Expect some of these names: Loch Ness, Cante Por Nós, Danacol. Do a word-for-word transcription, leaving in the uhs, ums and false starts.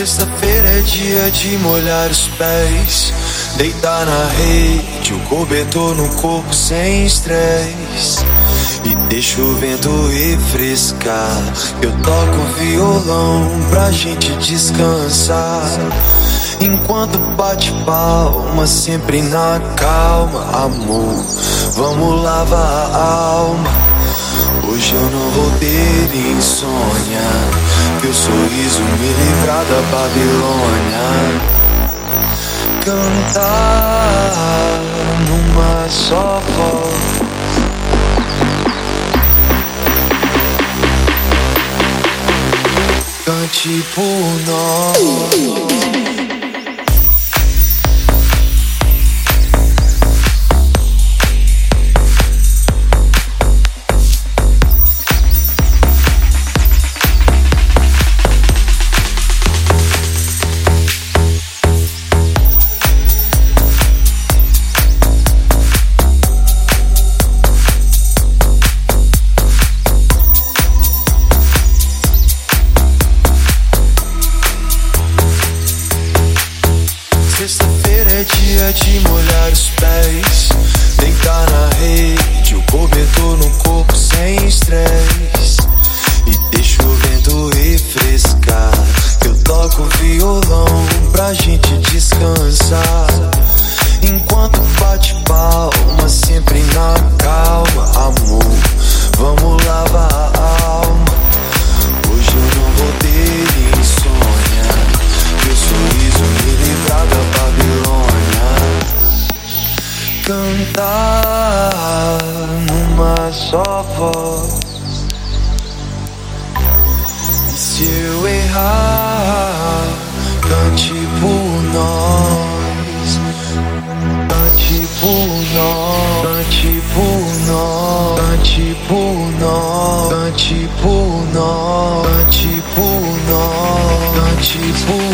Sexta-feira é dia de molhar os pés, deitar na rede, o cobertor no corpo sem estresse, e deixa o vento refrescar. Eu toco violão pra gente descansar, enquanto bate palma, sempre na calma. Amor, vamos lavar a alma. Hoje eu não vou ter insônia, teu sorriso me livrar da Babilônia. Cantar numa só voz, cante por nós. Sexta-feira é dia de molhar os pés, deitar na rede, o cobertor no corpo sem estresse, e deixa o vento refrescar. Eu toco violão pra gente descansar, enquanto bate palma, sempre na calma. Amor, vamos lavar a alma. Hoje eu não vou ter insônia, teu sorriso me livrar da Babilônia. Cantar numa só voz, e se eu errar, cante por nós, cante por nós, cante por nós, cante por nós, cante por nós, cante por nós, cante por nós.